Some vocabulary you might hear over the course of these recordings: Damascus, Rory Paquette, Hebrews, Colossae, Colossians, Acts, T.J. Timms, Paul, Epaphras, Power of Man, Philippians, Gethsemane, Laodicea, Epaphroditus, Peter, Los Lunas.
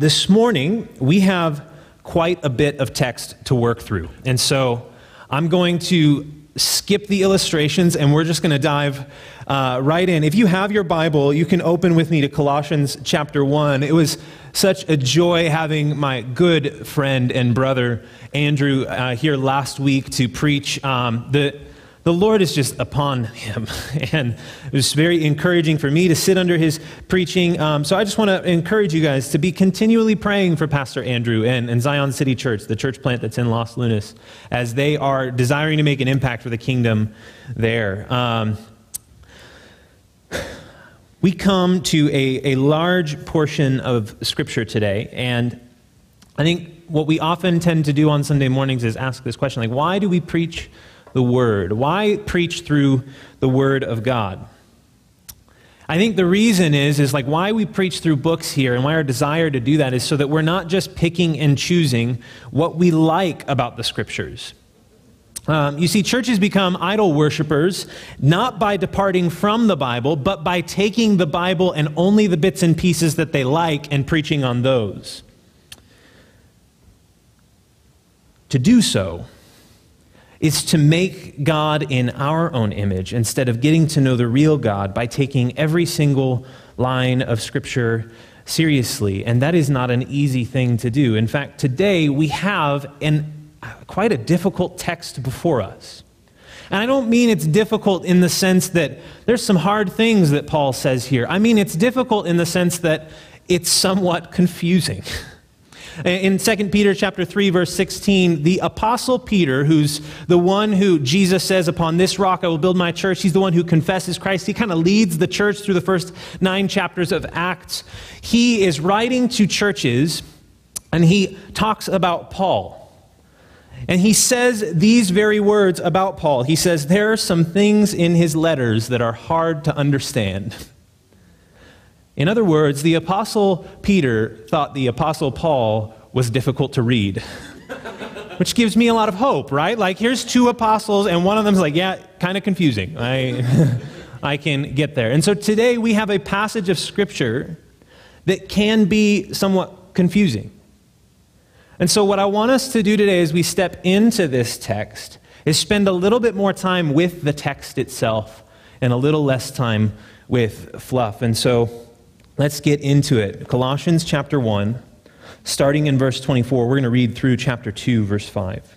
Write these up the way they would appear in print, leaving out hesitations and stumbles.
This morning, we have quite a bit of text to work through. And so I'm going to skip the illustrations, and we're just going to dive right in. If you have your Bible, you can open with me to Colossians chapter 1. It was such a joy having my good friend and brother Andrew here last week to preach. The Lord is just upon him, and it was very encouraging for me to sit under his preaching. So I just want to encourage you guys to be continually praying for Pastor Andrew and Zion City Church, the church plant that's in Los Lunas, as they are desiring to make an impact for the kingdom there. We come to a large portion of Scripture today, and I think what we often tend to do on Sunday mornings is ask this question, like, why do we preach the Word? Why preach through the Word of God? I think the reason is like why we preach through books here and why our desire to do that is so that we're not just picking and choosing what we like about the Scriptures. You see, churches become idol worshipers, not by departing from the Bible, but by taking the Bible and only the bits and pieces that they like and preaching on those. To do so is to make God in our own image instead of getting to know the real God by taking every single line of Scripture seriously. And that is not an easy thing to do. In fact, today we have quite a difficult text before us. And I don't mean it's difficult in the sense that there's some hard things that Paul says here. I mean it's difficult in the sense that it's somewhat confusing. In 2 Peter chapter 3, verse 16, the apostle Peter, who's the one who Jesus says, upon this rock I will build my church. He's the one who confesses Christ. He kind of leads the church through the first 9 chapters of Acts. He is writing to churches, and he talks about Paul. And he says these very words about Paul. He says, there are some things in his letters that are hard to understand. In other words, the Apostle Peter thought the Apostle Paul was difficult to read, which gives me a lot of hope, right? Like, here's two apostles, and one of them's like, yeah, kind of confusing. I can get there. And so today we have a passage of Scripture that can be somewhat confusing. And so what I want us to do today as we step into this text is spend a little bit more time with the text itself and a little less time with fluff. And so let's get into it. Colossians chapter 1, starting in verse 24. We're going to read through chapter 2, verse 5.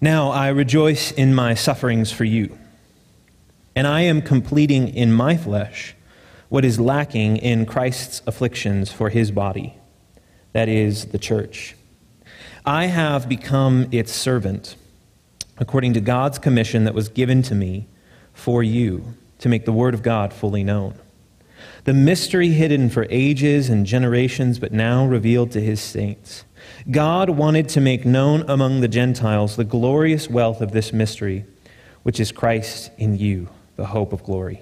Now I rejoice in my sufferings for you, and I am completing in my flesh what is lacking in Christ's afflictions for his body, that is, the church. I have become its servant, according to God's commission that was given to me for you, to make the word of God fully known. The mystery hidden for ages and generations, but now revealed to his saints. God wanted to make known among the Gentiles the glorious wealth of this mystery, which is Christ in you, the hope of glory.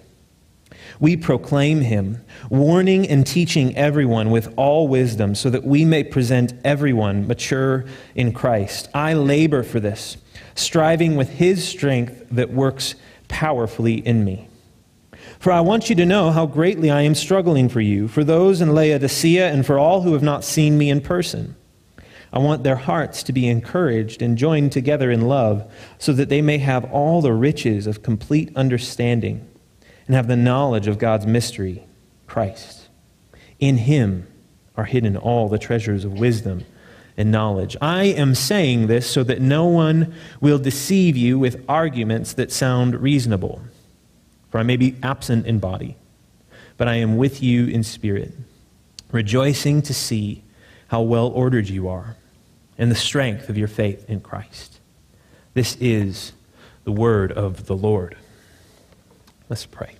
We proclaim him, warning and teaching everyone with all wisdom, so that we may present everyone mature in Christ. I labor for this, striving with his strength that works powerfully in me. For I want you to know how greatly I am struggling for you, for those in Laodicea, and for all who have not seen me in person. I want their hearts to be encouraged and joined together in love, so that they may have all the riches of complete understanding and have the knowledge of God's mystery, Christ. In him are hidden all the treasures of wisdom and knowledge. I am saying this so that no one will deceive you with arguments that sound reasonable. For I may be absent in body, but I am with you in spirit, rejoicing to see how well-ordered you are and the strength of your faith in Christ. This is the word of the Lord. Let's pray.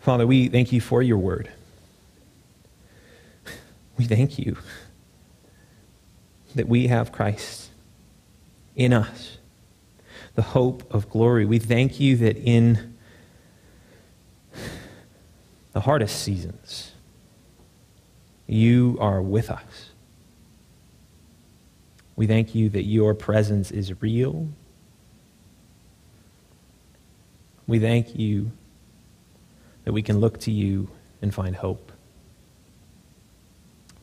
Father, we thank you for your word. We thank you that we have Christ in us, the hope of glory. We thank you that in the hardest seasons, you are with us. We thank you that your presence is real. We thank you that we can look to you and find hope.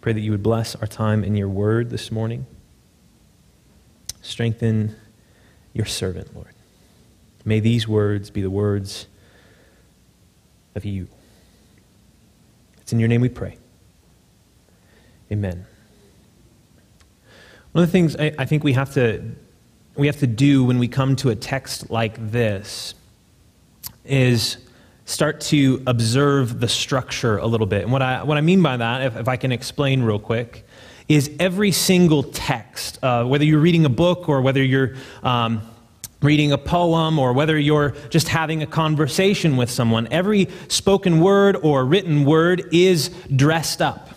Pray that you would bless our time in your word this morning. Strengthen your servant, Lord. May these words be the words of you. It's in your name we pray. Amen. One of the things I think we have to do when we come to a text like this is start to observe the structure a little bit. And what I mean by that, if I can explain real quick, is every single text, whether you're reading a book or whether you're reading a poem or whether you're just having a conversation with someone, every spoken word or written word is dressed up.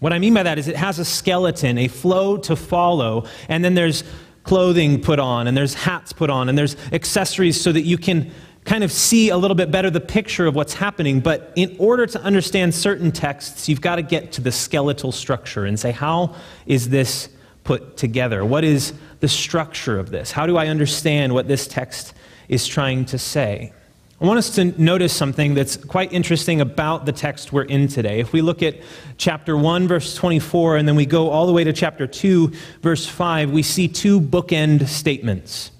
What I mean by that is it has a skeleton, a flow to follow, and then there's clothing put on, and there's hats put on, and there's accessories so that you can kind of see a little bit better the picture of what's happening. But in order to understand certain texts, you've got to get to the skeletal structure and say, how is this put together? What is the structure of this? How do I understand what this text is trying to say? I want us to notice something that's quite interesting about the text we're in today. If we look at chapter 1, verse 24, and then we go all the way to chapter 2, verse 5, we see two bookend statements.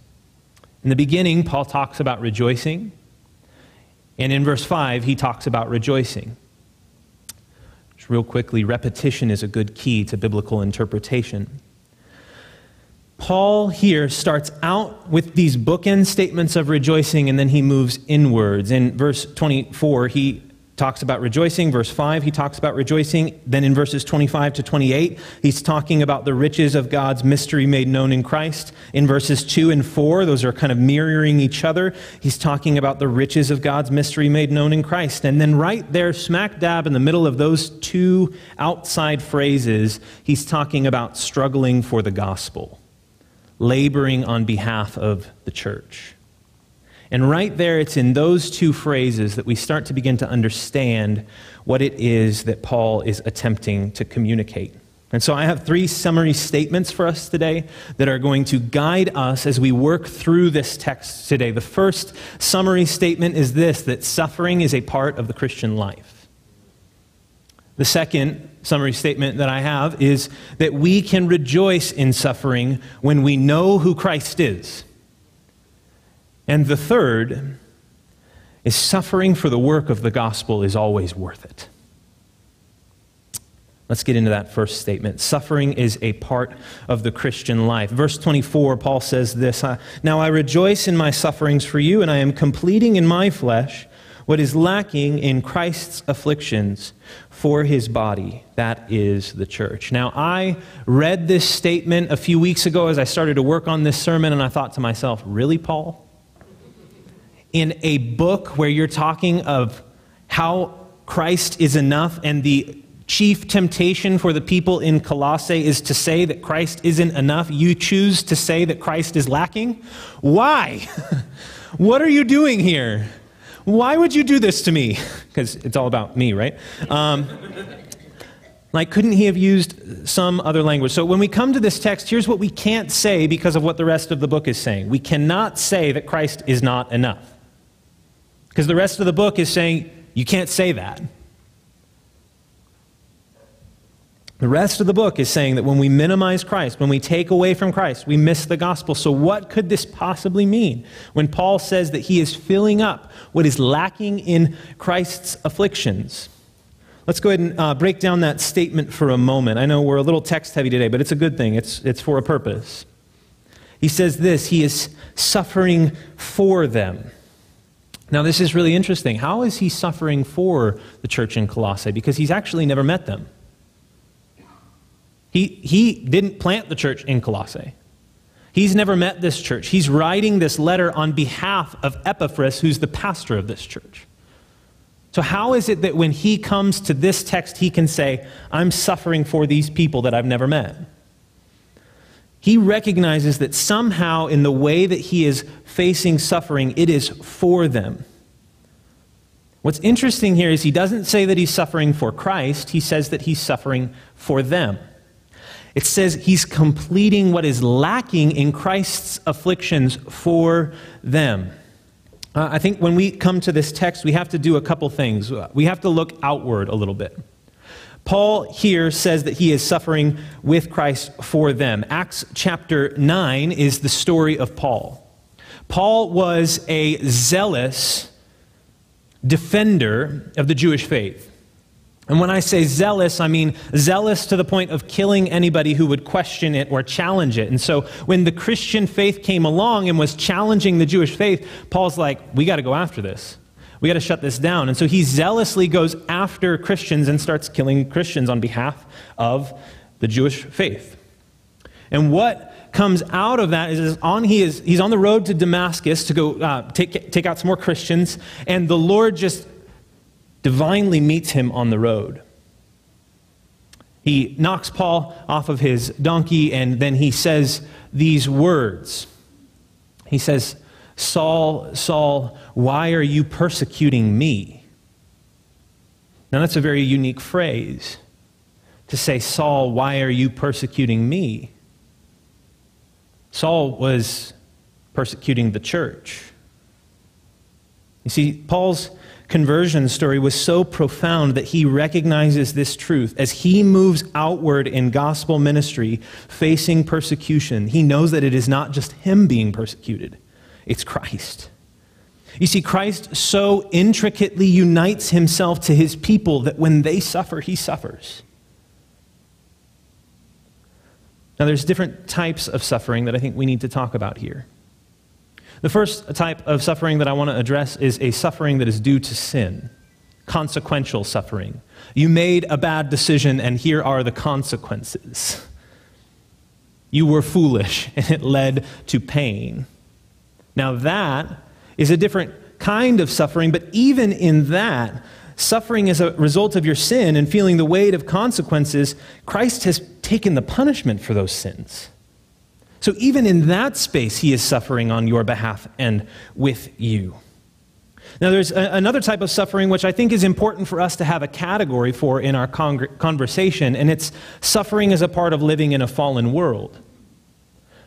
In the beginning, Paul talks about rejoicing, and in verse 5, he talks about rejoicing. Just real quickly, repetition is a good key to biblical interpretation. Paul here starts out with these bookend statements of rejoicing, and then he moves inwards. In verse 24, he talks about rejoicing. Verse 5, he talks about rejoicing. Then in verses 25 to 28, he's talking about the riches of God's mystery made known in Christ. In verses 2 and 4, those are kind of mirroring each other. He's talking about the riches of God's mystery made known in Christ. And then right there, smack dab in the middle of those two outside phrases, he's talking about struggling for the gospel, laboring on behalf of the church. And right there, it's in those two phrases that we start to begin to understand what it is that Paul is attempting to communicate. And so I have three summary statements for us today that are going to guide us as we work through this text today. The first summary statement is this, that suffering is a part of the Christian life. The second summary statement that I have is that we can rejoice in suffering when we know who Christ is. And the third is suffering for the work of the gospel is always worth it. Let's get into that first statement. Suffering is a part of the Christian life. Verse 24, Paul says this, "Now I rejoice in my sufferings for you, and I am completing in my flesh what is lacking in Christ's afflictions for his body, that is the church." Now, I read this statement a few weeks ago as I started to work on this sermon, and I thought to myself, really, Paul? In a book where you're talking of how Christ is enough, and the chief temptation for the people in Colossae is to say that Christ isn't enough, you choose to say that Christ is lacking? Why? What are you doing here? Why would you do this to me? Because it's all about me, right? Couldn't he have used some other language? So when we come to this text, here's what we can't say because of what the rest of the book is saying. We cannot say that Christ is not enough, because the rest of the book is saying, you can't say that. The rest of the book is saying that when we minimize Christ, when we take away from Christ, we miss the gospel. So what could this possibly mean when Paul says that he is filling up what is lacking in Christ's afflictions? Let's go ahead and break down that statement for a moment. I know we're a little text-heavy today, but it's a good thing. It's for a purpose. He says this, he is suffering for them. Now, this is really interesting. How is he suffering for the church in Colossae? Because he's actually never met them. He didn't plant the church in Colossae. He's never met this church. He's writing this letter on behalf of Epaphras, who's the pastor of this church. So how is it that when he comes to this text, he can say, I'm suffering for these people that I've never met? He recognizes that somehow in the way that he is facing suffering, it is for them. What's interesting here is he doesn't say that he's suffering for Christ. He says that he's suffering for them. It says he's completing what is lacking in Christ's afflictions for them. I think when we come to this text, we have to do a couple things. We have to look outward a little bit. Paul here says that he is suffering with Christ for them. Acts chapter 9 is the story of Paul. Paul was a zealous defender of the Jewish faith. And when I say zealous, I mean zealous to the point of killing anybody who would question it or challenge it. And so when the Christian faith came along and was challenging the Jewish faith, Paul's like, we got to go after this. We got to shut this down. And so he zealously goes after Christians and starts killing Christians on behalf of the Jewish faith. And what comes out of that is he's on the road to Damascus to go take out some more Christians, and the Lord just divinely meets him on the road. He knocks Paul off of his donkey, and then he says these words. He says, "Saul, Saul, why are you persecuting me?" Now that's a very unique phrase, to say, "Saul, why are you persecuting me?" Saul was persecuting the church. You see, Paul's conversion story was so profound that he recognizes this truth. As he moves outward in gospel ministry, facing persecution, he knows that it is not just him being persecuted, it's Christ. You see, Christ so intricately unites himself to his people that when they suffer, he suffers. Now, there's different types of suffering that I think we need to talk about here. The first type of suffering that I want to address is a suffering that is due to sin, consequential suffering. You made a bad decision, and here are the consequences. You were foolish, and it led to pain. Now, that is a different kind of suffering, but even in that, suffering as a result of your sin and feeling the weight of consequences, Christ has taken the punishment for those sins. So even in that space, he is suffering on your behalf and with you. Now, there's another type of suffering which I think is important for us to have a category for in our conversation, and it's suffering as a part of living in a fallen world.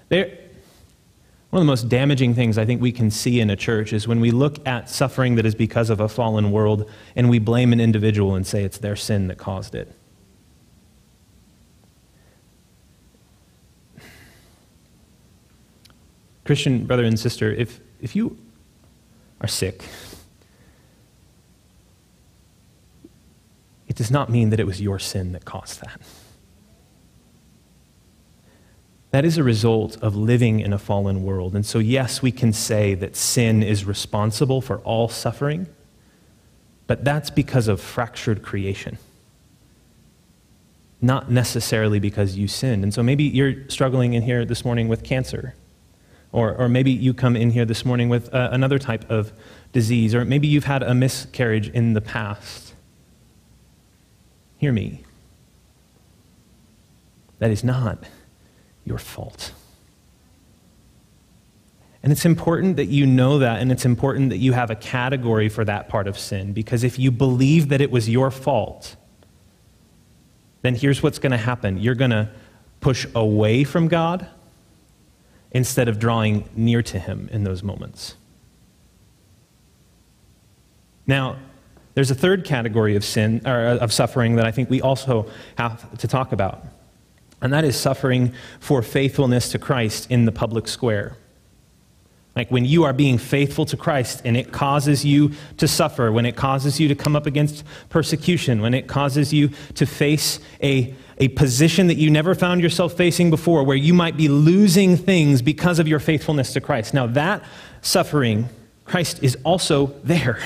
One of the most damaging things I think we can see in a church is when we look at suffering that is because of a fallen world and we blame an individual and say it's their sin that caused it. Christian brother and sister, if you are sick, it does not mean that it was your sin that caused that. That is a result of living in a fallen world. And so, yes, we can say that sin is responsible for all suffering, but that's because of fractured creation, not necessarily because you sinned. And so maybe you're struggling in here this morning with cancer, or maybe you come in here this morning with another type of disease, or maybe you've had a miscarriage in the past. Hear me. That is not your fault. And it's important that you know that, and it's important that you have a category for that part of sin, because if you believe that it was your fault, then here's what's going to happen. You're going to push away from God instead of drawing near to him in those moments. Now, there's a third category of sin, or of suffering, that I think we also have to talk about. And that is suffering for faithfulness to Christ in the public square. Like when you are being faithful to Christ and it causes you to suffer, when it causes you to come up against persecution, when it causes you to face a position that you never found yourself facing before, where you might be losing things because of your faithfulness to Christ. Now that suffering, Christ is also there.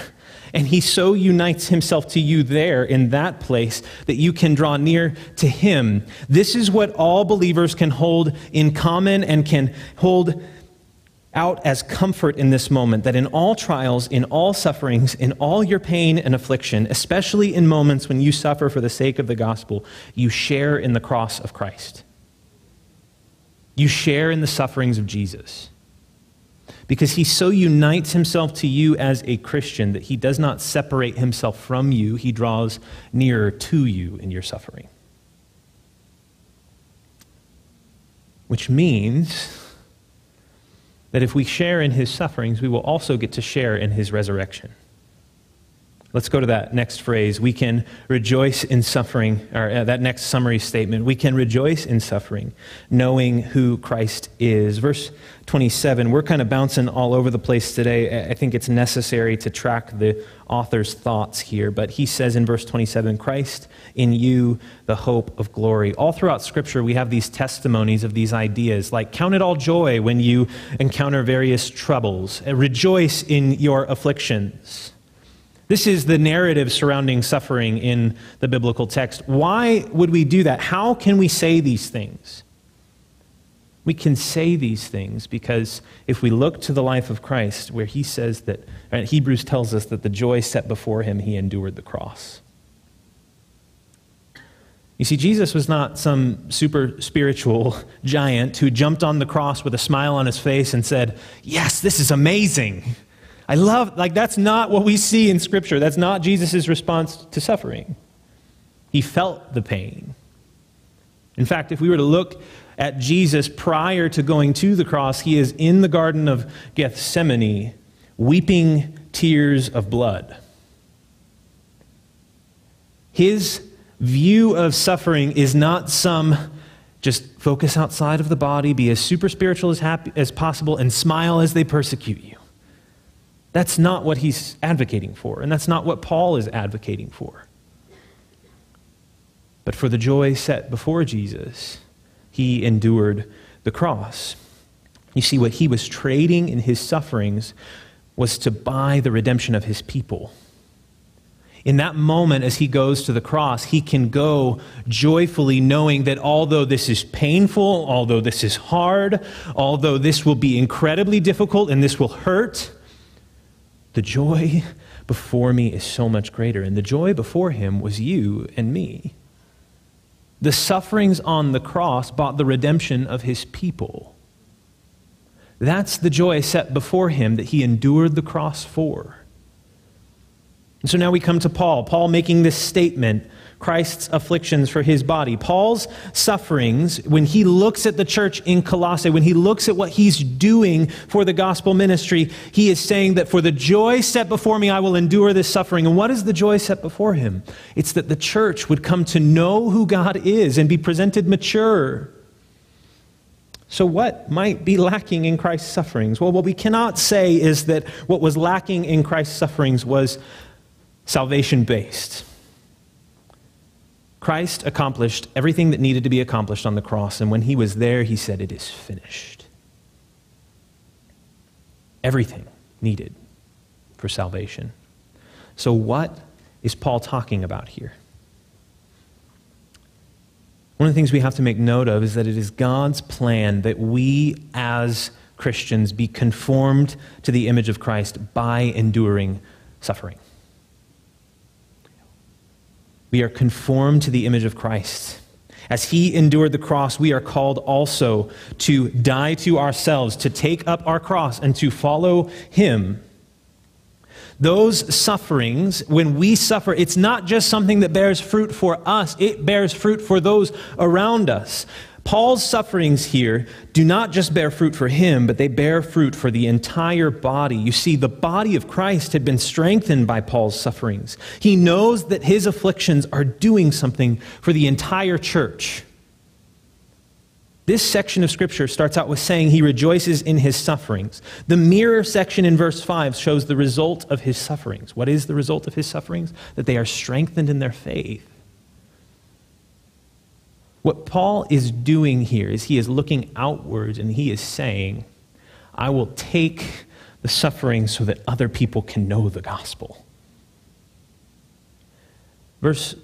And he so unites himself to you there in that place that you can draw near to him. This is what all believers can hold in common and can hold out as comfort in this moment, that in all trials, in all sufferings, in all your pain and affliction, especially in moments when you suffer for the sake of the gospel, you share in the cross of Christ. You share in the sufferings of Jesus. Because he so unites himself to you as a Christian that he does not separate himself from you. He draws nearer to you in your suffering. Which means that if we share in his sufferings, we will also get to share in his resurrection. Let's go to that next phrase. We can rejoice in suffering, or that next summary statement. We can rejoice in suffering, knowing who Christ is. Verse 27, we're kind of bouncing all over the place today. I think it's necessary to track the author's thoughts here, but he says in verse 27, Christ in you, the hope of glory. All throughout Scripture, we have these testimonies of these ideas, like count it all joy when you encounter various troubles. Rejoice in your afflictions. This is the narrative surrounding suffering in the biblical text. Why would we do that? How can we say these things? We can say these things because if we look to the life of Christ, where he says that, Hebrews tells us that the joy set before him, he endured the cross. You see, Jesus was not some super spiritual giant who jumped on the cross with a smile on his face and said, "Yes, this is amazing." I love, that's not what we see in Scripture. That's not Jesus' response to suffering. He felt the pain. In fact, if we were to look at Jesus prior to going to the cross, he is in the Garden of Gethsemane, weeping tears of blood. His view of suffering is not some just focus outside of the body, be as super spiritual as possible, and smile as they persecute you. That's not what he's advocating for, and that's not what Paul is advocating for. But for the joy set before Jesus, he endured the cross. You see, what he was trading in his sufferings was to buy the redemption of his people. In that moment, as he goes to the cross, he can go joyfully knowing that although this is painful, although this is hard, although this will be incredibly difficult and this will hurt, the joy before me is so much greater. And the joy before him was you and me. The sufferings on the cross bought the redemption of his people. That's the joy set before him that he endured the cross for. And so now we come to Paul. Paul making this statement, Christ's afflictions for his body. Paul's sufferings, when he looks at the church in Colossae, when he looks at what he's doing for the gospel ministry, he is saying that for the joy set before me, I will endure this suffering. And what is the joy set before him? It's that the church would come to know who God is and be presented mature. So what might be lacking in Christ's sufferings? Well, what we cannot say is that what was lacking in Christ's sufferings was salvation-based. Christ accomplished everything that needed to be accomplished on the cross, and when he was there, he said, "It is finished." Everything needed for salvation. So what is Paul talking about here? One of the things we have to make note of is that it is God's plan that we as Christians be conformed to the image of Christ by enduring suffering. We are conformed to the image of Christ. As he endured the cross, we are called also to die to ourselves, to take up our cross, and to follow him. Those sufferings, when we suffer, it's not just something that bears fruit for us, it bears fruit for those around us. Paul's sufferings here do not just bear fruit for him, but they bear fruit for the entire body. You see, the body of Christ had been strengthened by Paul's sufferings. He knows that his afflictions are doing something for the entire church. This section of Scripture starts out with saying he rejoices in his sufferings. The mirror section in verse 5 shows the result of his sufferings. What is the result of his sufferings? That they are strengthened in their faith. What Paul is doing here is he is looking outwards and he is saying, I will take the suffering so that other people can know the gospel. Verse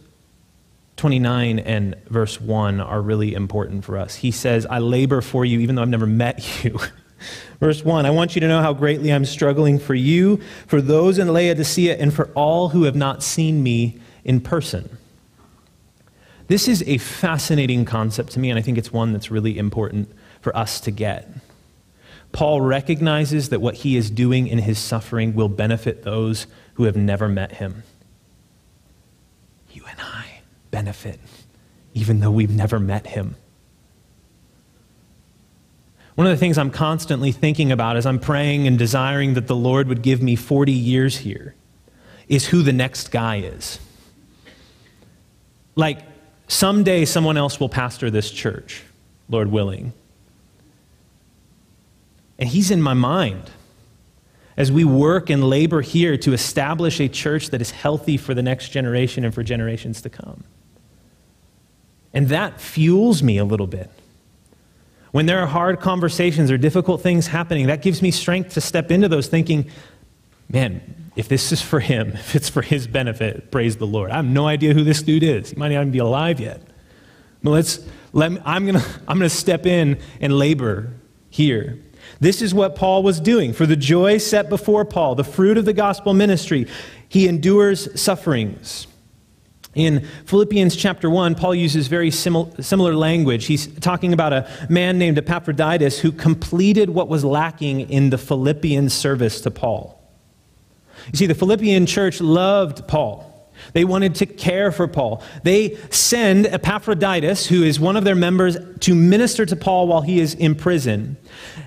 29 and verse 1 are really important for us. He says, I labor for you even though I've never met you. Verse 1, I want you to know how greatly I'm struggling for you, for those in Laodicea, and for all who have not seen me in person. This is a fascinating concept to me, and I think it's one that's really important for us to get. Paul recognizes that what he is doing in his suffering will benefit those who have never met him. You and I benefit, even though we've never met him. One of the things I'm constantly thinking about as I'm praying and desiring that the Lord would give me 40 years here is who the next guy is. Like, someday someone else will pastor this church, Lord willing. And he's in my mind as we work and labor here to establish a church that is healthy for the next generation and for generations to come. And that fuels me a little bit. When there are hard conversations or difficult things happening, that gives me strength to step into those thinking, man, if this is for him, if it's for his benefit, praise the Lord. I have no idea who this dude is. He might not even be alive yet. But I'm gonna step in and labor here. This is what Paul was doing. For the joy set before Paul, the fruit of the gospel ministry, he endures sufferings. In Philippians chapter 1, Paul uses very similar language. He's talking about a man named Epaphroditus who completed what was lacking in the Philippian service to Paul. You see, the Philippian church loved Paul. They wanted to care for Paul. They send Epaphroditus, who is one of their members, to minister to Paul while he is in prison.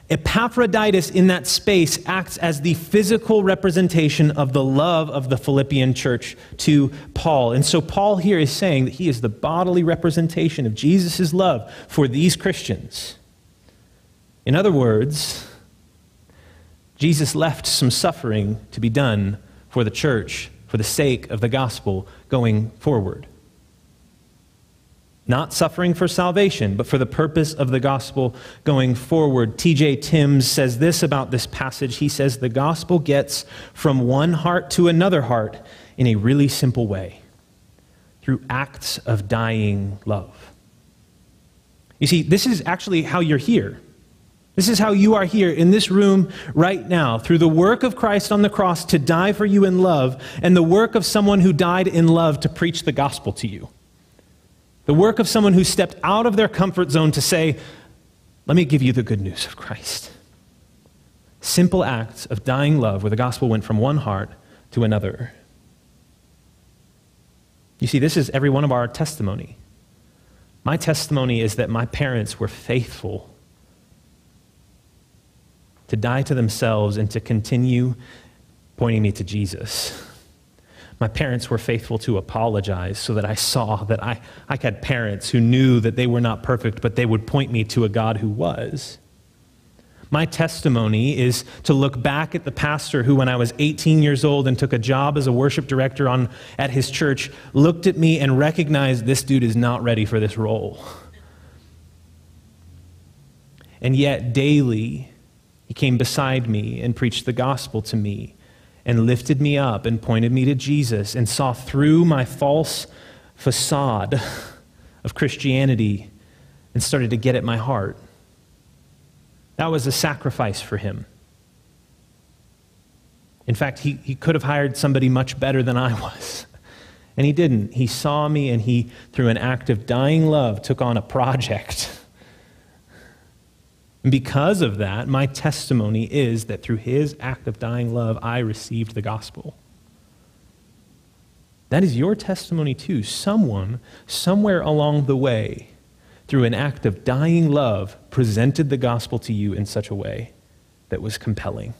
Epaphroditus in that space acts as the physical representation of the love of the Philippian church to Paul. And so Paul here is saying that he is the bodily representation of Jesus' love for these Christians. In other words, Jesus left some suffering to be done for the church, for the sake of the gospel going forward. Not suffering for salvation, but for the purpose of the gospel going forward. T.J. Timms says this about this passage. He says, the gospel gets from one heart to another heart in a really simple way, through acts of dying love. You see, this is actually how you're here. This is how you are here in this room right now, through the work of Christ on the cross to die for you in love, and the work of someone who died in love to preach the gospel to you. The work of someone who stepped out of their comfort zone to say, let me give you the good news of Christ. Simple acts of dying love where the gospel went from one heart to another. You see, this is every one of our testimony. My testimony is that my parents were faithful to die to themselves and to continue pointing me to Jesus. My parents were faithful to apologize so that I saw that I had parents who knew that they were not perfect, but they would point me to a God who was. My testimony is to look back at the pastor who, when I was 18 years old and took a job as a worship director at his church, looked at me and recognized this dude is not ready for this role. And yet daily, he came beside me and preached the gospel to me and lifted me up and pointed me to Jesus and saw through my false facade of Christianity and started to get at my heart. That was a sacrifice for him. In fact, he could have hired somebody much better than I was, and he didn't. He saw me and he, through an act of dying love, took on a project. And because of that, my testimony is that through his act of dying love, I received the gospel. That is your testimony too. Someone, somewhere along the way, through an act of dying love, presented the gospel to you in such a way that was compelling.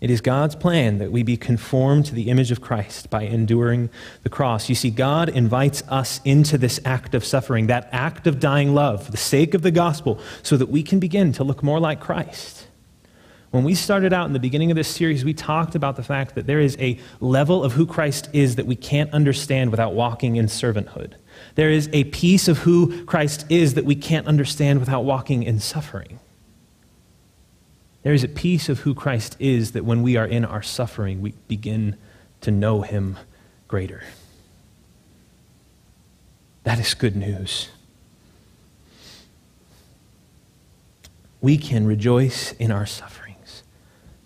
It is God's plan that we be conformed to the image of Christ by enduring the cross. You see, God invites us into this act of suffering, that act of dying love for the sake of the gospel, so that we can begin to look more like Christ. When we started out in the beginning of this series, we talked about the fact that there is a level of who Christ is that we can't understand without walking in servanthood. There is a piece of who Christ is that we can't understand without walking in suffering. There is a piece of who Christ is that when we are in our suffering, we begin to know him greater. That is good news. We can rejoice in our sufferings,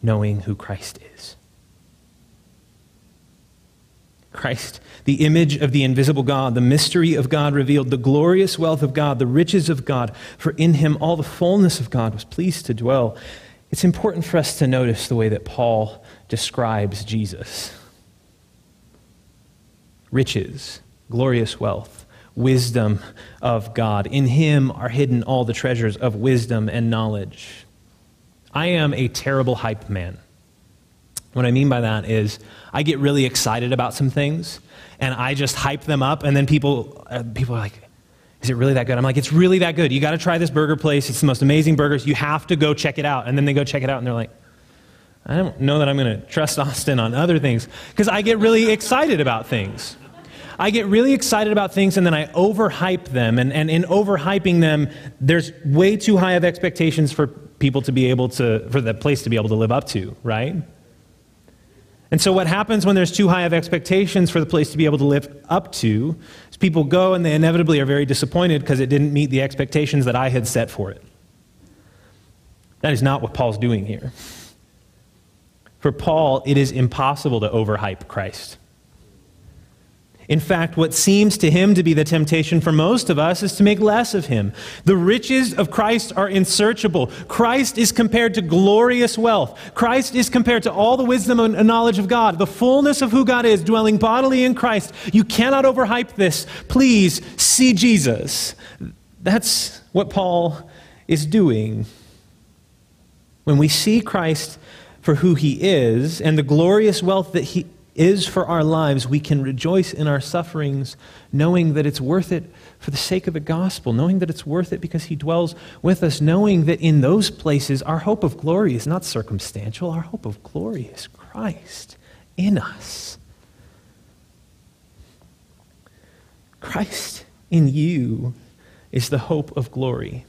knowing who Christ is. Christ, the image of the invisible God, the mystery of God revealed, the glorious wealth of God, the riches of God, for in him all the fullness of God was pleased to dwell. It's important for us to notice the way that Paul describes Jesus. Riches, glorious wealth, wisdom of God. In him are hidden all the treasures of wisdom and knowledge. I am a terrible hype man. What I mean by that is I get really excited about some things and I just hype them up, and then people are like, is it really that good? I'm like, it's really that good. You got to try this burger place. It's the most amazing burgers. You have to go check it out. And then they go check it out and they're like, I don't know that I'm going to trust Austin on other things, because I get really excited about things. I get really excited about things and then I overhype them. And in overhyping them, there's way too high of expectations for people to be able to, for the place to be able to live up to, right? And so what happens when there's too high of expectations for the place to be able to live up to is people go and they inevitably are very disappointed because it didn't meet the expectations that I had set for it. That is not what Paul's doing here. For Paul, it is impossible to overhype Christ. In fact, what seems to him to be the temptation for most of us is to make less of him. The riches of Christ are unsearchable. Christ is compared to glorious wealth. Christ is compared to all the wisdom and knowledge of God. The fullness of who God is, dwelling bodily in Christ. You cannot overhype this. Please see Jesus. That's what Paul is doing. When we see Christ for who he is and the glorious wealth that he is for our lives, we can rejoice in our sufferings, knowing that it's worth it for the sake of the gospel, knowing that it's worth it because he dwells with us, knowing that in those places our hope of glory is not circumstantial, our hope of glory is Christ in us. Christ in you is the hope of glory.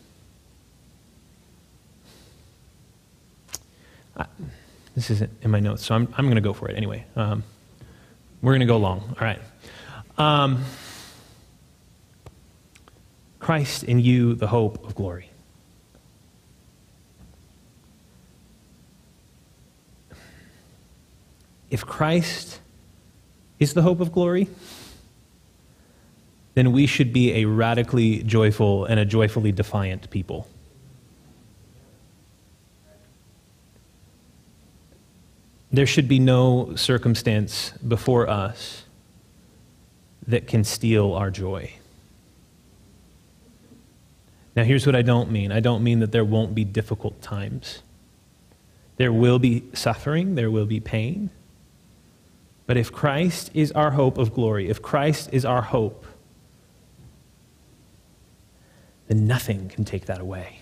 This isn't in my notes, so I'm going to go for it anyway. We're going to go long. All right. Christ in you, the hope of glory. If Christ is the hope of glory, then we should be a radically joyful and a joyfully defiant people. There should be no circumstance before us that can steal our joy. Now, here's what I don't mean. I don't mean that there won't be difficult times. There will be suffering. There will be pain. But if Christ is our hope of glory, if Christ is our hope, then nothing can take that away.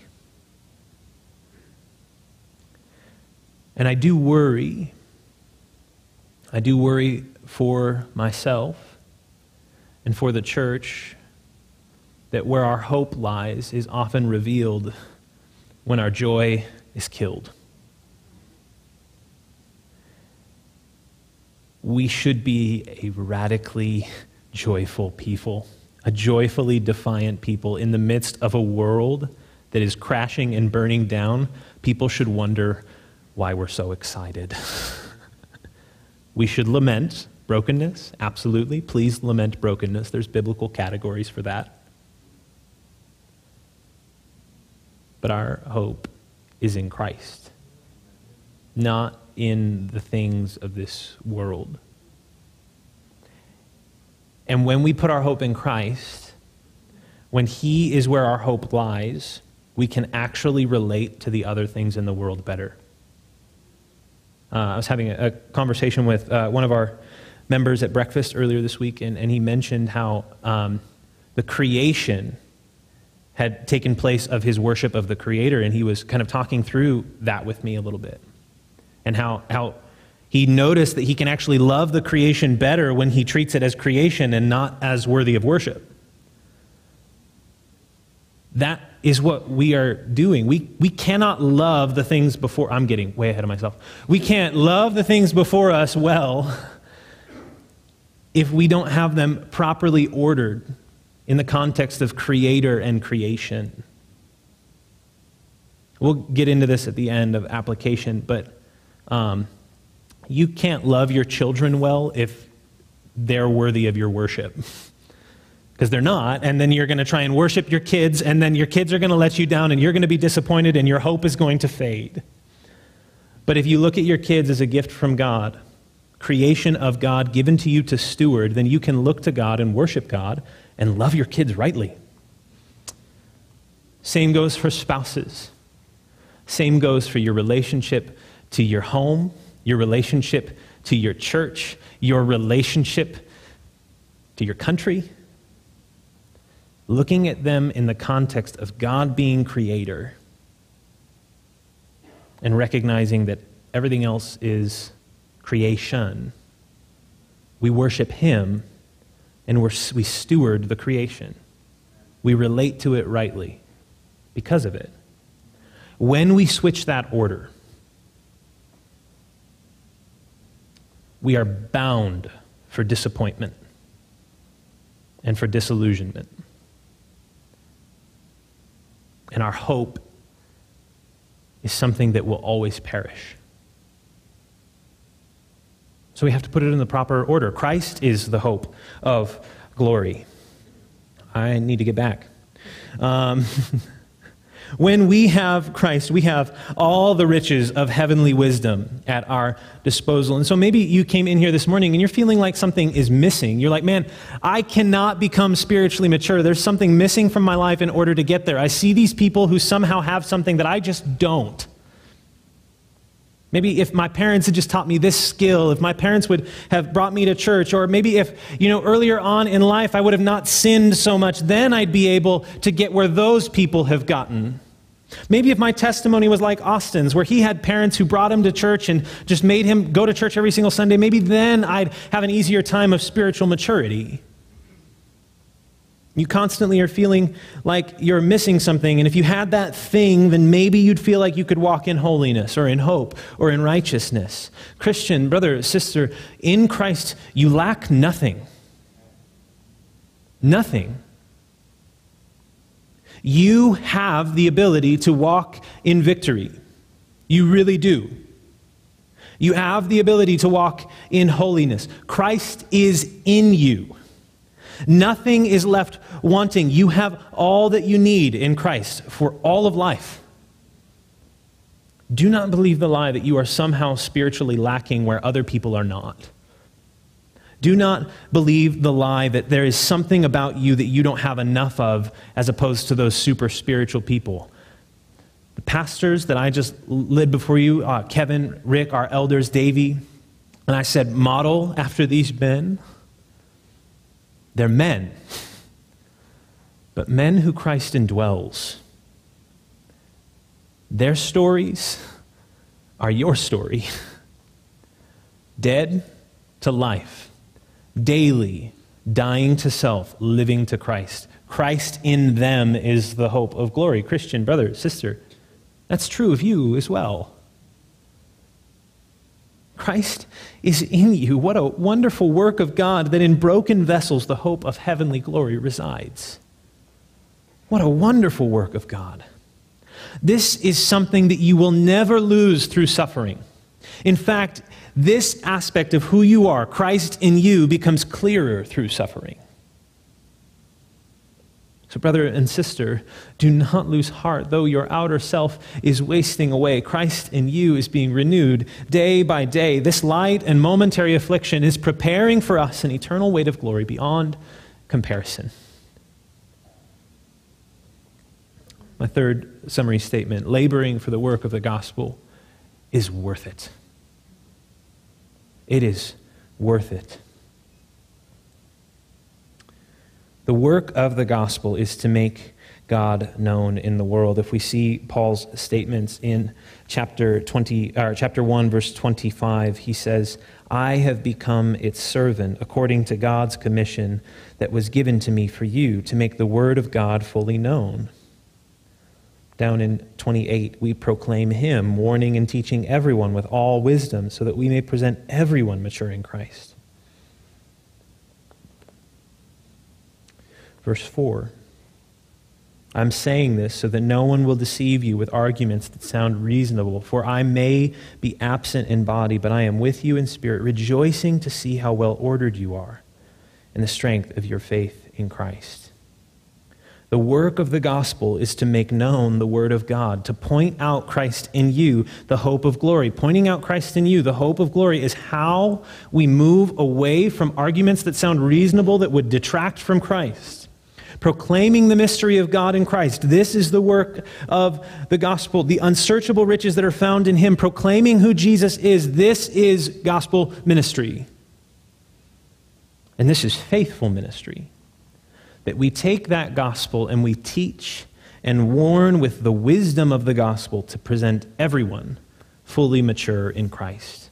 And I do worry for myself and for the church that where our hope lies is often revealed when our joy is killed. We should be a radically joyful people, a joyfully defiant people in the midst of a world that is crashing and burning down. People should wonder why we're so excited. We should lament brokenness, absolutely. Please lament brokenness. There's biblical categories for that. But our hope is in Christ, not in the things of this world. And when we put our hope in Christ, when he is where our hope lies, we can actually relate to the other things in the world better. I was having a conversation with one of our members at breakfast earlier this week, and he mentioned how the creation had taken place of his worship of the Creator, and he was kind of talking through that with me a little bit, and how he noticed that he can actually love the creation better when he treats it as creation and not as worthy of worship. That is what we are doing. We cannot love the things before... I'm getting way ahead of myself. We can't love the things before us well if we don't have them properly ordered in the context of Creator and creation. We'll get into this at the end of application, but you can't love your children well if they're worthy of your worship. Because they're not, and then you're going to try and worship your kids, and then your kids are going to let you down, and you're going to be disappointed, and your hope is going to fade. But if you look at your kids as a gift from God, creation of God given to you to steward, then you can look to God and worship God and love your kids rightly. Same goes for spouses. Same goes for your relationship to your home, your relationship to your church, your relationship to your country. Looking at them in the context of God being creator and recognizing that everything else is creation. We worship him and we steward the creation. We relate to it rightly because of it. When we switch that order, we are bound for disappointment and for disillusionment. And our hope is something that will always perish. So we have to put it in the proper order. Christ is the hope of glory. I need to get back. When we have Christ, we have all the riches of heavenly wisdom at our disposal. And so maybe you came in here this morning and you're feeling like something is missing. You're like, man, I cannot become spiritually mature. There's something missing from my life in order to get there. I see these people who somehow have something that I just don't. Maybe if my parents had just taught me this skill, if my parents would have brought me to church, or maybe if, earlier on in life I would have not sinned so much, then I'd be able to get where those people have gotten. Maybe if my testimony was like Austin's, where he had parents who brought him to church and just made him go to church every single Sunday, maybe then I'd have an easier time of spiritual maturity. You constantly are feeling like you're missing something, and if you had that thing, then maybe you'd feel like you could walk in holiness or in hope or in righteousness. Christian, brother, sister, in Christ, you lack nothing. Nothing. You have the ability to walk in victory. You really do. You have the ability to walk in holiness. Christ is in you. Nothing is left wanting. You have all that you need in Christ for all of life. Do not believe the lie that you are somehow spiritually lacking where other people are not. Do not believe the lie that there is something about you that you don't have enough of as opposed to those super spiritual people. The pastors that I just led before you, Kevin, Rick, our elders, Davey, and I said, model after these men. They're men, but men who Christ indwells. Their stories are your story. Dead to life, daily, dying to self, living to Christ. Christ in them is the hope of glory. Christian, brother, sister, that's true of you as well. Christ is in you. What a wonderful work of God that in broken vessels the hope of heavenly glory resides. What a wonderful work of God. This is something that you will never lose through suffering. In fact, this aspect of who you are, Christ in you, becomes clearer through suffering. So brother and sister, do not lose heart, though your outer self is wasting away. Christ in you is being renewed day by day. This light and momentary affliction is preparing for us an eternal weight of glory beyond comparison. My third summary statement, laboring for the work of the gospel is worth it. It is worth it. The work of the gospel is to make God known in the world. If we see Paul's statements in chapter 1, verse 25, he says, I have become its servant according to God's commission that was given to me for you to make the word of God fully known. Down in 28, we proclaim him, warning and teaching everyone with all wisdom so that we may present everyone mature in Christ. Verse 4, I'm saying this so that no one will deceive you with arguments that sound reasonable, for I may be absent in body, but I am with you in spirit, rejoicing to see how well ordered you are and the strength of your faith in Christ. The work of the gospel is to make known the word of God, to point out Christ in you, the hope of glory. Pointing out Christ in you, the hope of glory, is how we move away from arguments that sound reasonable that would detract from Christ. proclaiming the mystery of God in Christ. This is the work of the gospel, the unsearchable riches that are found in him, proclaiming who Jesus is. This is gospel ministry. And this is faithful ministry, that we take that gospel and we teach and warn with the wisdom of the gospel to present everyone fully mature in Christ.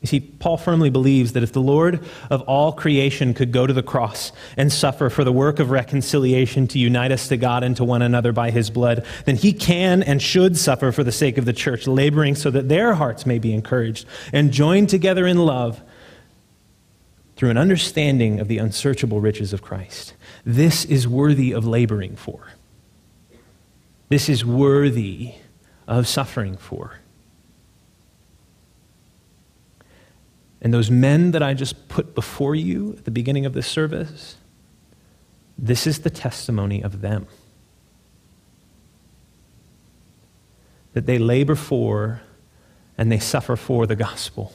You see, Paul firmly believes that if the Lord of all creation could go to the cross and suffer for the work of reconciliation to unite us to God and to one another by his blood, then he can and should suffer for the sake of the church, laboring so that their hearts may be encouraged and joined together in love through an understanding of the unsearchable riches of Christ. This is worthy of laboring for. This is worthy of suffering for. And those men that I just put before you at the beginning of this service, this is the testimony of them. That they labor for and they suffer for the gospel.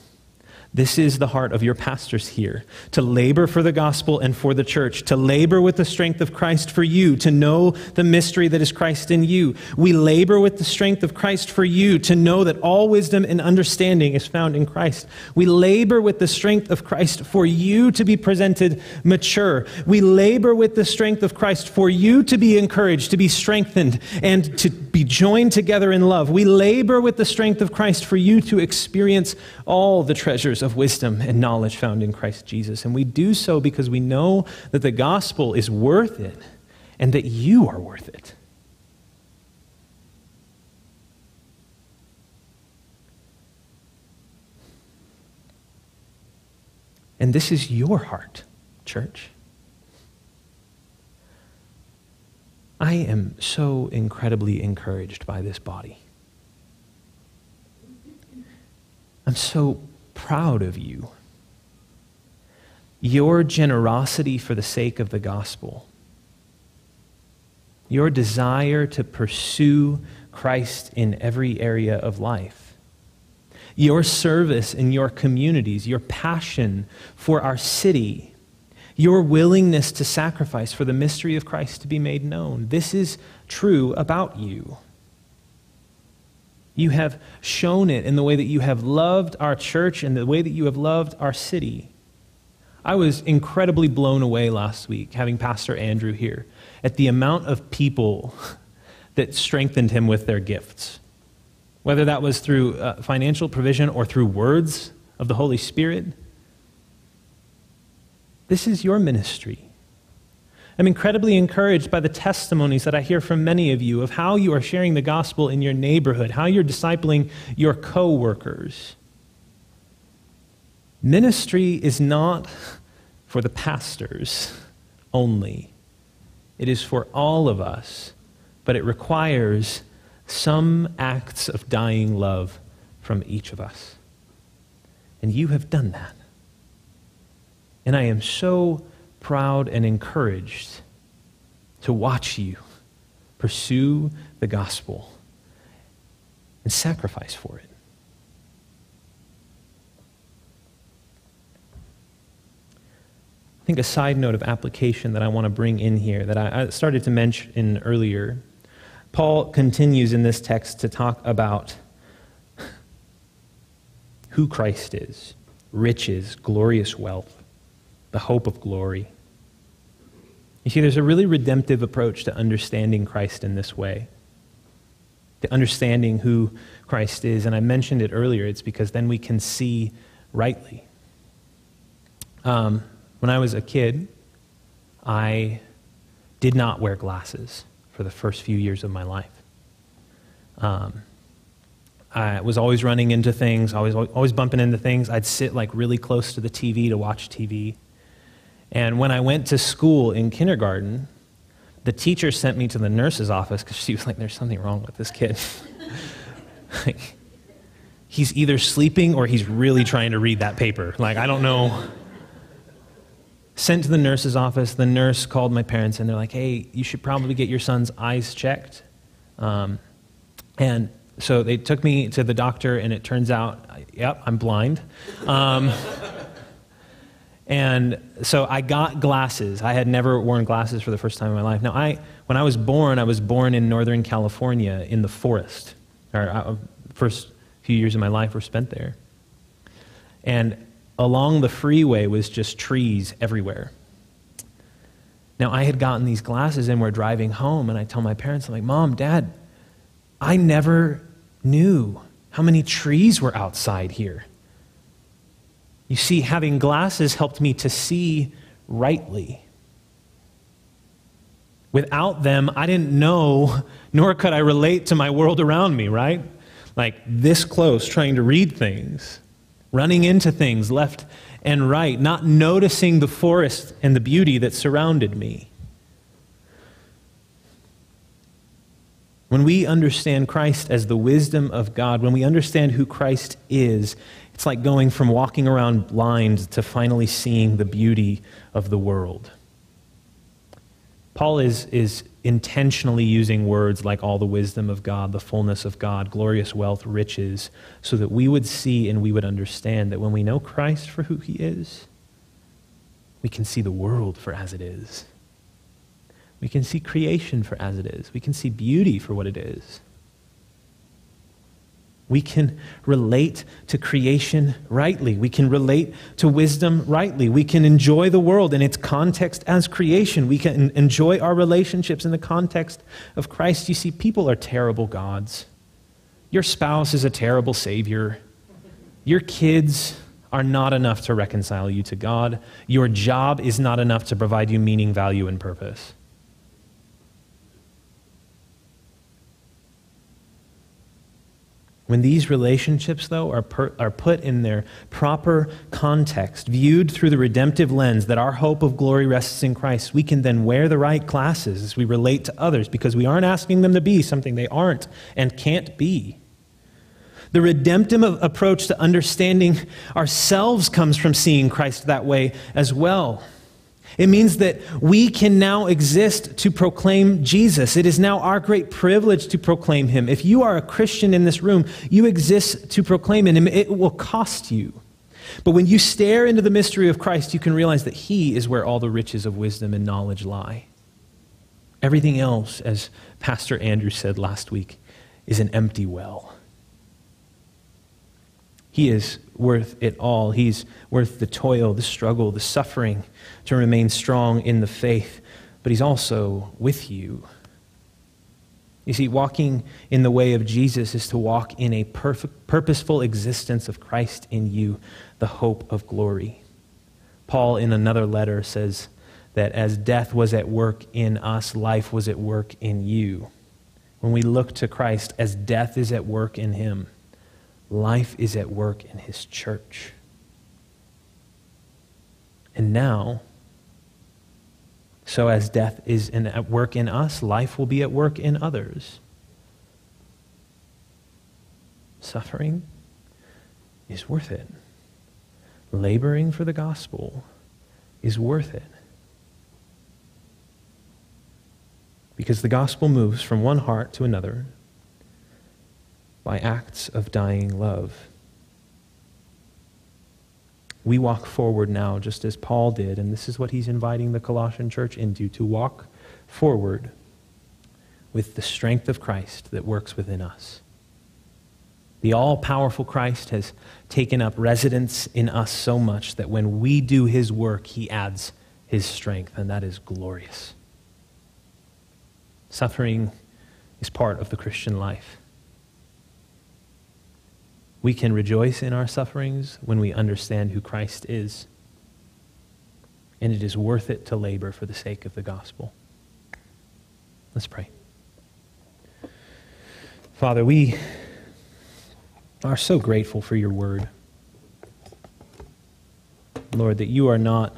This is the heart of your pastors here, to labor for the gospel and for the church, to labor with the strength of Christ for you, to know the mystery that is Christ in you. We labor with the strength of Christ for you, to know that all wisdom and understanding is found in Christ. We labor with the strength of Christ for you to be presented mature. We labor with the strength of Christ for you to be encouraged, to be strengthened, and to be joined together in love. We labor with the strength of Christ for you to experience all the treasures of wisdom and knowledge found in Christ Jesus. And we do so because we know that the gospel is worth it and that you are worth it. And this is your heart, church. I am so incredibly encouraged by this body. I'm so proud of you. Your generosity for the sake of the gospel, your desire to pursue Christ in every area of life, your service in your communities, your passion for our city, your willingness to sacrifice for the mystery of Christ to be made known. This is true about you. You have shown it in the way that you have loved our church and the way that you have loved our city. I was incredibly blown away last week, having Pastor Andrew here, at the amount of people that strengthened him with their gifts. Whether that was through financial provision or through words of the Holy Spirit. This is your ministry. I'm incredibly encouraged by the testimonies that I hear from many of you of how you are sharing the gospel in your neighborhood, how you're discipling your co-workers. Ministry is not for the pastors only. It is for all of us, but it requires some acts of dying love from each of us. And you have done that. And I am so proud and encouraged to watch you pursue the gospel and sacrifice for it. I think a side note of application that I want to bring in here that I started to mention earlier, Paul continues in this text to talk about who Christ is, riches, glorious wealth, the hope of glory. You see, there's a really redemptive approach to understanding Christ in this way, to understanding who Christ is. And I mentioned it earlier, it's because then we can see rightly. When I was a kid, I did not wear glasses for the first few years of my life. I was always running into things, always bumping into things. I'd sit like really close to the TV to watch TV. And when I went to school in kindergarten, the teacher sent me to the nurse's office because she was like, there's something wrong with this kid. Like, he's either sleeping or he's really trying to read that paper. Like, I don't know. Sent to the nurse's office. The nurse called my parents and they're like, hey, you should probably get your son's eyes checked. And so they took me to the doctor and it turns out, yep, I'm blind. And so I got glasses. I had never worn glasses for the first time in my life. Now, when I was born in Northern California in the forest. First few years of my life were spent there. And along the freeway was just trees everywhere. Now, I had gotten these glasses and we're driving home, and I tell my parents, I'm like, Mom, Dad, I never knew how many trees were outside here. You see, having glasses helped me to see rightly. Without them, I didn't know, nor could I relate to my world around me, right? Like this close, trying to read things, running into things left and right, not noticing the forest and the beauty that surrounded me. When we understand Christ as the wisdom of God, when we understand who Christ is, it's like going from walking around blind to finally seeing the beauty of the world. Paul is intentionally using words like all the wisdom of God, the fullness of God, glorious wealth, riches, so that we would see and we would understand that when we know Christ for who he is, we can see the world for as it is. We can see creation for as it is. We can see beauty for what it is. We can relate to creation rightly. We can relate to wisdom rightly. We can enjoy the world in its context as creation. We can enjoy our relationships in the context of Christ. You see, people are terrible gods. Your spouse is a terrible savior. Your kids are not enough to reconcile you to God. Your job is not enough to provide you meaning, value, and purpose. When these relationships, though, are put in their proper context, viewed through the redemptive lens that our hope of glory rests in Christ, we can then wear the right glasses as we relate to others because we aren't asking them to be something they aren't and can't be. The redemptive approach to understanding ourselves comes from seeing Christ that way as well. It means that we can now exist to proclaim Jesus. It is now our great privilege to proclaim him. If you are a Christian in this room, you exist to proclaim him. It will cost you. But when you stare into the mystery of Christ, you can realize that he is where all the riches of wisdom and knowledge lie. Everything else, as Pastor Andrew said last week, is an empty well. He is worth it all. He's worth the toil, the struggle, the suffering to remain strong in the faith. But he's also with you. You see, walking in the way of Jesus is to walk in a purposeful existence of Christ in you, the hope of glory. Paul, in another letter, says that as death was at work in us, life was at work in you. When we look to Christ, as death is at work in him, life is at work in his church. And now, so as death is at work in us, life will be at work in others. Suffering is worth it. Laboring for the gospel is worth it. Because the gospel moves from one heart to another by acts of dying love. We walk forward now, just as Paul did, and this is what he's inviting the Colossian church into, to walk forward with the strength of Christ that works within us. The all-powerful Christ has taken up residence in us so much that when we do his work, he adds his strength, and that is glorious. Suffering is part of the Christian life. We can rejoice in our sufferings when we understand who Christ is. And it is worth it to labor for the sake of the gospel. Let's pray. Father, we are so grateful for your word. Lord, that you are not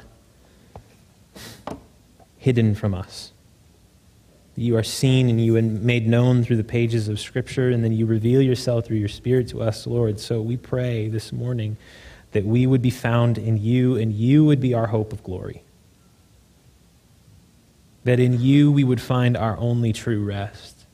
hidden from us. You are seen and you are made known through the pages of Scripture, and then you reveal yourself through your Spirit to us, Lord. So we pray this morning that we would be found in you, and you would be our hope of glory. That in you we would find our only true rest.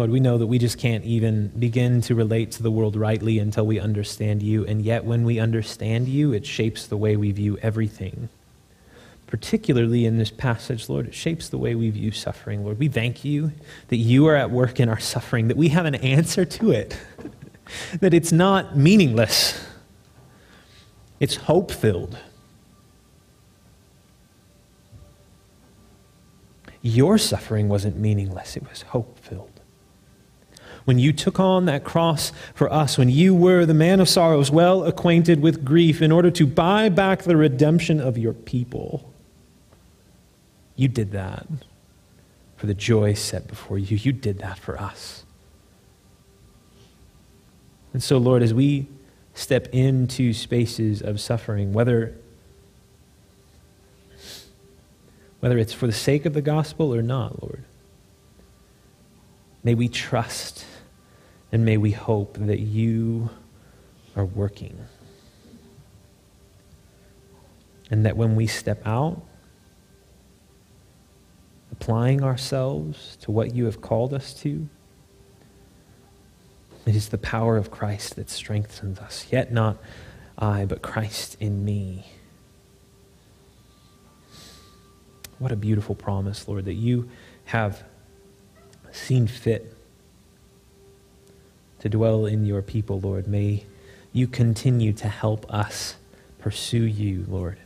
Lord, we know that we just can't even begin to relate to the world rightly until we understand you, and yet when we understand you, it shapes the way we view everything. Particularly in this passage, Lord, it shapes the way we view suffering. Lord, we thank you that you are at work in our suffering, that we have an answer to it, that it's not meaningless. It's hope-filled. Your suffering wasn't meaningless, it was hope-filled. When you took on that cross for us, when you were the man of sorrows, well acquainted with grief, in order to buy back the redemption of your people, you did that for the joy set before you. You did that for us. And so, Lord, as we step into spaces of suffering, whether it's for the sake of the gospel or not, Lord, may we trust and may we hope that you are working. And that when we step out, applying ourselves to what you have called us to, it is the power of Christ that strengthens us. Yet not I, but Christ in me. What a beautiful promise, Lord, that you have seen fit to dwell in your people, Lord. May you continue to help us pursue you, Lord.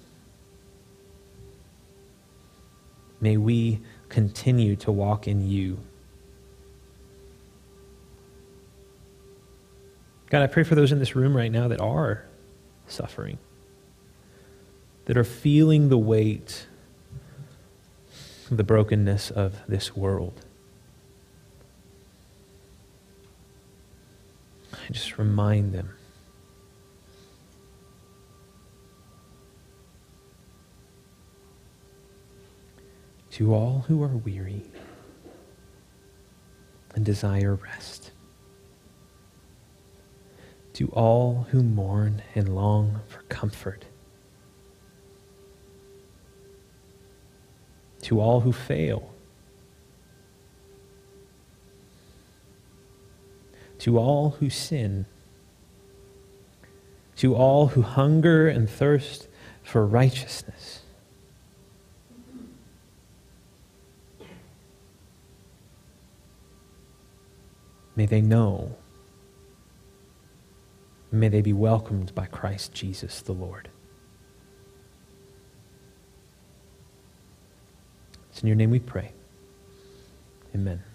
May we continue to walk in you. God, I pray for those in this room right now that are suffering, that are feeling the weight of the brokenness of this world. I just remind them to all who are weary and desire rest, to all who mourn and long for comfort, to all who fail, to all who sin, to all who hunger and thirst for righteousness. May they know, may they be welcomed by Christ Jesus the Lord. It's in your name we pray. Amen.